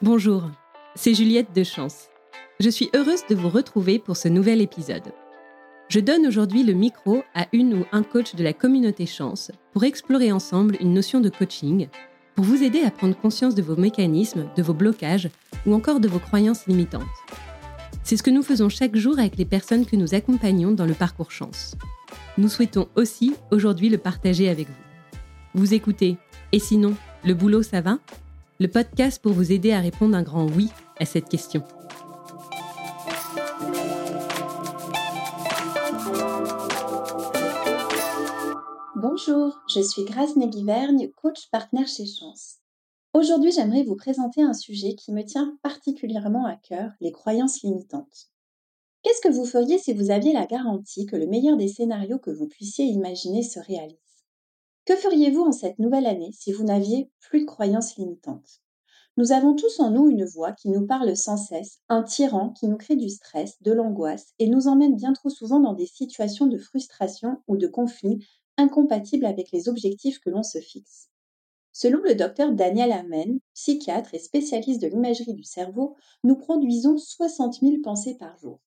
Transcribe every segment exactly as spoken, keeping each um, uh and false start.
Bonjour, c'est Juliette de Chance. Je suis heureuse de vous retrouver pour ce nouvel épisode. Je donne aujourd'hui le micro à une ou un coach de la communauté Chance pour explorer ensemble une notion de coaching, pour vous aider à prendre conscience de vos mécanismes, de vos blocages ou encore de vos croyances limitantes. C'est ce que nous faisons chaque jour avec les personnes que nous accompagnons dans le parcours Chance. Nous souhaitons aussi aujourd'hui le partager avec vous. Vous écoutez « Et sinon, le boulot, ça va ?», le podcast pour vous aider à répondre un grand oui à cette question. Bonjour, je suis Grace Neghivergne, coach partenaire chez Chance. Aujourd'hui, j'aimerais vous présenter un sujet qui me tient particulièrement à cœur, les croyances limitantes. Qu'est-ce que vous feriez si vous aviez la garantie que le meilleur des scénarios que vous puissiez imaginer se réalise ? Que feriez-vous en cette nouvelle année si vous n'aviez plus de croyances limitantes ? Nous avons tous en nous une voix qui nous parle sans cesse, un tyran qui nous crée du stress, de l'angoisse et nous emmène bien trop souvent dans des situations de frustration ou de conflit incompatibles avec les objectifs que l'on se fixe. Selon le docteur Daniel Amen, psychiatre et spécialiste de l'imagerie du cerveau, nous produisons soixante mille pensées par jour.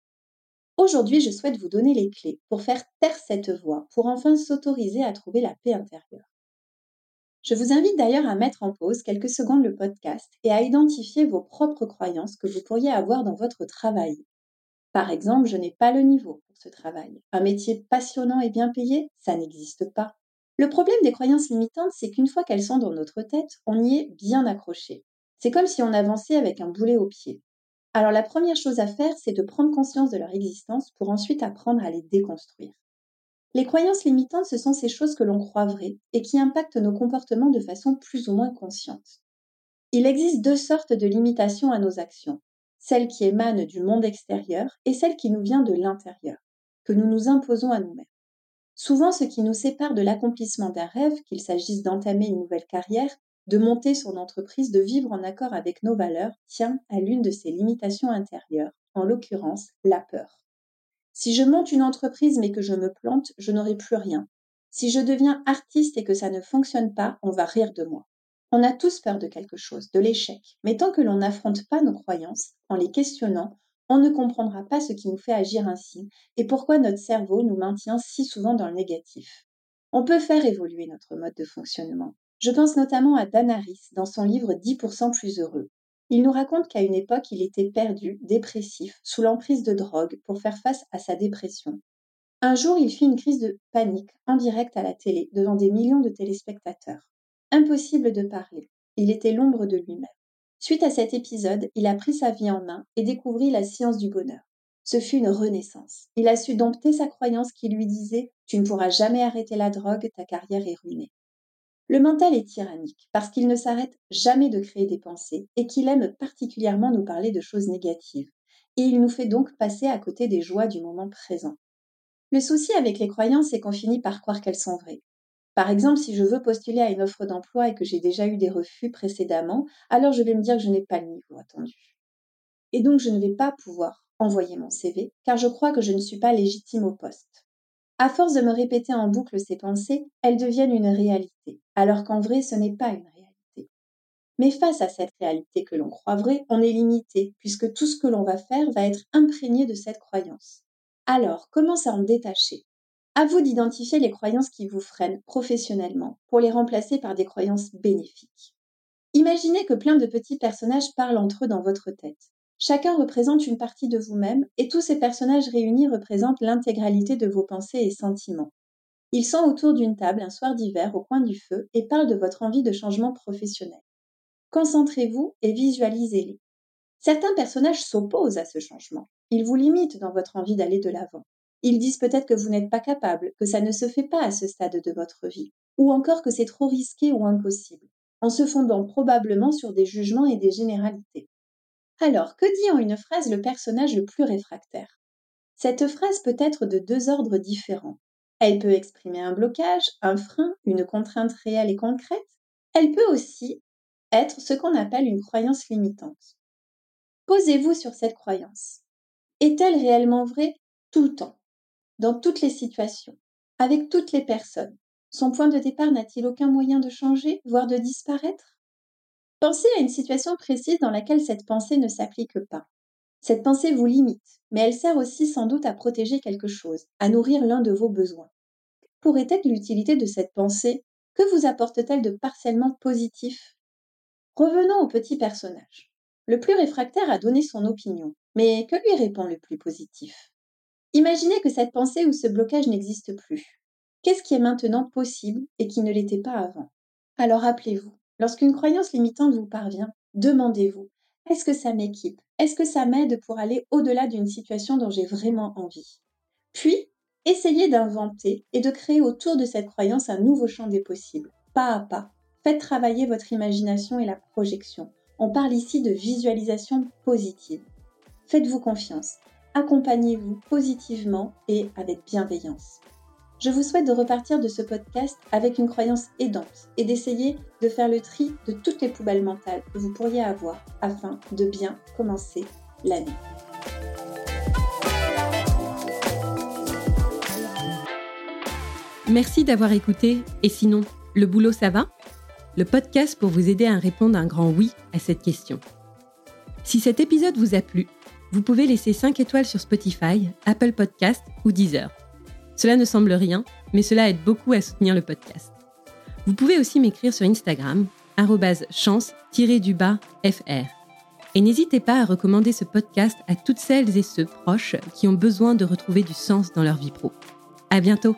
Aujourd'hui, je souhaite vous donner les clés pour faire taire cette voix, pour enfin s'autoriser à trouver la paix intérieure. Je vous invite d'ailleurs à mettre en pause quelques secondes le podcast et à identifier vos propres croyances que vous pourriez avoir dans votre travail. Par exemple, je n'ai pas le niveau pour ce travail. Un métier passionnant et bien payé, ça n'existe pas. Le problème des croyances limitantes, c'est qu'une fois qu'elles sont dans notre tête, on y est bien accroché. C'est comme si on avançait avec un boulet au pied. Alors la première chose à faire, c'est de prendre conscience de leur existence pour ensuite apprendre à les déconstruire. Les croyances limitantes, ce sont ces choses que l'on croit vraies et qui impactent nos comportements de façon plus ou moins consciente. Il existe deux sortes de limitations à nos actions, celle qui émane du monde extérieur et celle qui nous vient de l'intérieur, que nous nous imposons à nous-mêmes. Souvent, ce qui nous sépare de l'accomplissement d'un rêve, qu'il s'agisse d'entamer une nouvelle carrière, de monter son entreprise, de vivre en accord avec nos valeurs, tient à l'une de ces limitations intérieures, en l'occurrence la peur. Si je monte une entreprise mais que je me plante, je n'aurai plus rien. Si je deviens artiste et que ça ne fonctionne pas, on va rire de moi. On a tous peur de quelque chose, de l'échec, mais tant que l'on n'affronte pas nos croyances, en les questionnant, on ne comprendra pas ce qui nous fait agir ainsi et pourquoi notre cerveau nous maintient si souvent dans le négatif. On peut faire évoluer notre mode de fonctionnement. Je pense notamment à Dan Harris dans son livre « dix pour cent plus heureux ». Il nous raconte qu'à une époque, il était perdu, dépressif, sous l'emprise de drogue pour faire face à sa dépression. Un jour, il fit une crise de panique en direct à la télé devant des millions de téléspectateurs. Impossible de parler, il était l'ombre de lui-même. Suite à cet épisode, il a pris sa vie en main et découvrit la science du bonheur. Ce fut une renaissance. Il a su dompter sa croyance qui lui disait « Tu ne pourras jamais arrêter la drogue, ta carrière est ruinée ». Le mental est tyrannique parce qu'il ne s'arrête jamais de créer des pensées et qu'il aime particulièrement nous parler de choses négatives. Et il nous fait donc passer à côté des joies du moment présent. Le souci avec les croyances, c'est qu'on finit par croire qu'elles sont vraies. Par exemple, si je veux postuler à une offre d'emploi et que j'ai déjà eu des refus précédemment, alors je vais me dire que je n'ai pas le niveau attendu. Et donc je ne vais pas pouvoir envoyer mon C V car je crois que je ne suis pas légitime au poste. À force de me répéter en boucle ces pensées, elles deviennent une réalité, alors qu'en vrai, ce n'est pas une réalité. Mais face à cette réalité que l'on croit vraie, on est limité, puisque tout ce que l'on va faire va être imprégné de cette croyance. Alors, comment s'en détacher ? À vous d'identifier les croyances qui vous freinent professionnellement, pour les remplacer par des croyances bénéfiques. Imaginez que plein de petits personnages parlent entre eux dans votre tête. Chacun représente une partie de vous-même et tous ces personnages réunis représentent l'intégralité de vos pensées et sentiments. Ils sont autour d'une table un soir d'hiver au coin du feu et parlent de votre envie de changement professionnel. Concentrez-vous et visualisez-les. Certains personnages s'opposent à ce changement. Ils vous limitent dans votre envie d'aller de l'avant. Ils disent peut-être que vous n'êtes pas capable, que ça ne se fait pas à ce stade de votre vie, ou encore que c'est trop risqué ou impossible, en se fondant probablement sur des jugements et des généralités. Alors, que dit en une phrase le personnage le plus réfractaire ? Cette phrase peut être de deux ordres différents. Elle peut exprimer un blocage, un frein, une contrainte réelle et concrète. Elle peut aussi être ce qu'on appelle une croyance limitante. Posez-vous sur cette croyance. Est-elle réellement vraie tout le temps, dans toutes les situations, avec toutes les personnes ? Son point de départ n'a-t-il aucun moyen de changer, voire de disparaître ? Pensez à une situation précise dans laquelle cette pensée ne s'applique pas. Cette pensée vous limite, mais elle sert aussi sans doute à protéger quelque chose, à nourrir l'un de vos besoins. Pourrait être l'utilité de cette pensée? Que vous apporte-t-elle de partiellement positif? Revenons au petit personnage. Le plus réfractaire a donné son opinion, mais que lui répond le plus positif? Imaginez que cette pensée ou ce blocage n'existe plus. Qu'est-ce qui est maintenant possible et qui ne l'était pas avant? Alors rappelez-vous, lorsqu'une croyance limitante vous parvient, demandez-vous, est-ce que ça m'équipe? Est-ce que ça m'aide pour aller au-delà d'une situation dont j'ai vraiment envie? Puis, essayez d'inventer et de créer autour de cette croyance un nouveau champ des possibles, pas à pas. Faites travailler votre imagination et la projection. On parle ici de visualisation positive. Faites-vous confiance, accompagnez-vous positivement et avec bienveillance. Je vous souhaite de repartir de ce podcast avec une croyance aidante et d'essayer de faire le tri de toutes les poubelles mentales que vous pourriez avoir afin de bien commencer l'année. Merci d'avoir écouté « Et sinon, le boulot, ça va ?» le podcast pour vous aider à répondre un grand oui à cette question. Si cet épisode vous a plu, vous pouvez laisser cinq étoiles sur Spotify, Apple Podcasts ou Deezer. Cela ne semble rien, mais cela aide beaucoup à soutenir le podcast. Vous pouvez aussi m'écrire sur Instagram, arobase chance tiret du bas f r. Et n'hésitez pas à recommander ce podcast à toutes celles et ceux proches qui ont besoin de retrouver du sens dans leur vie pro. À bientôt.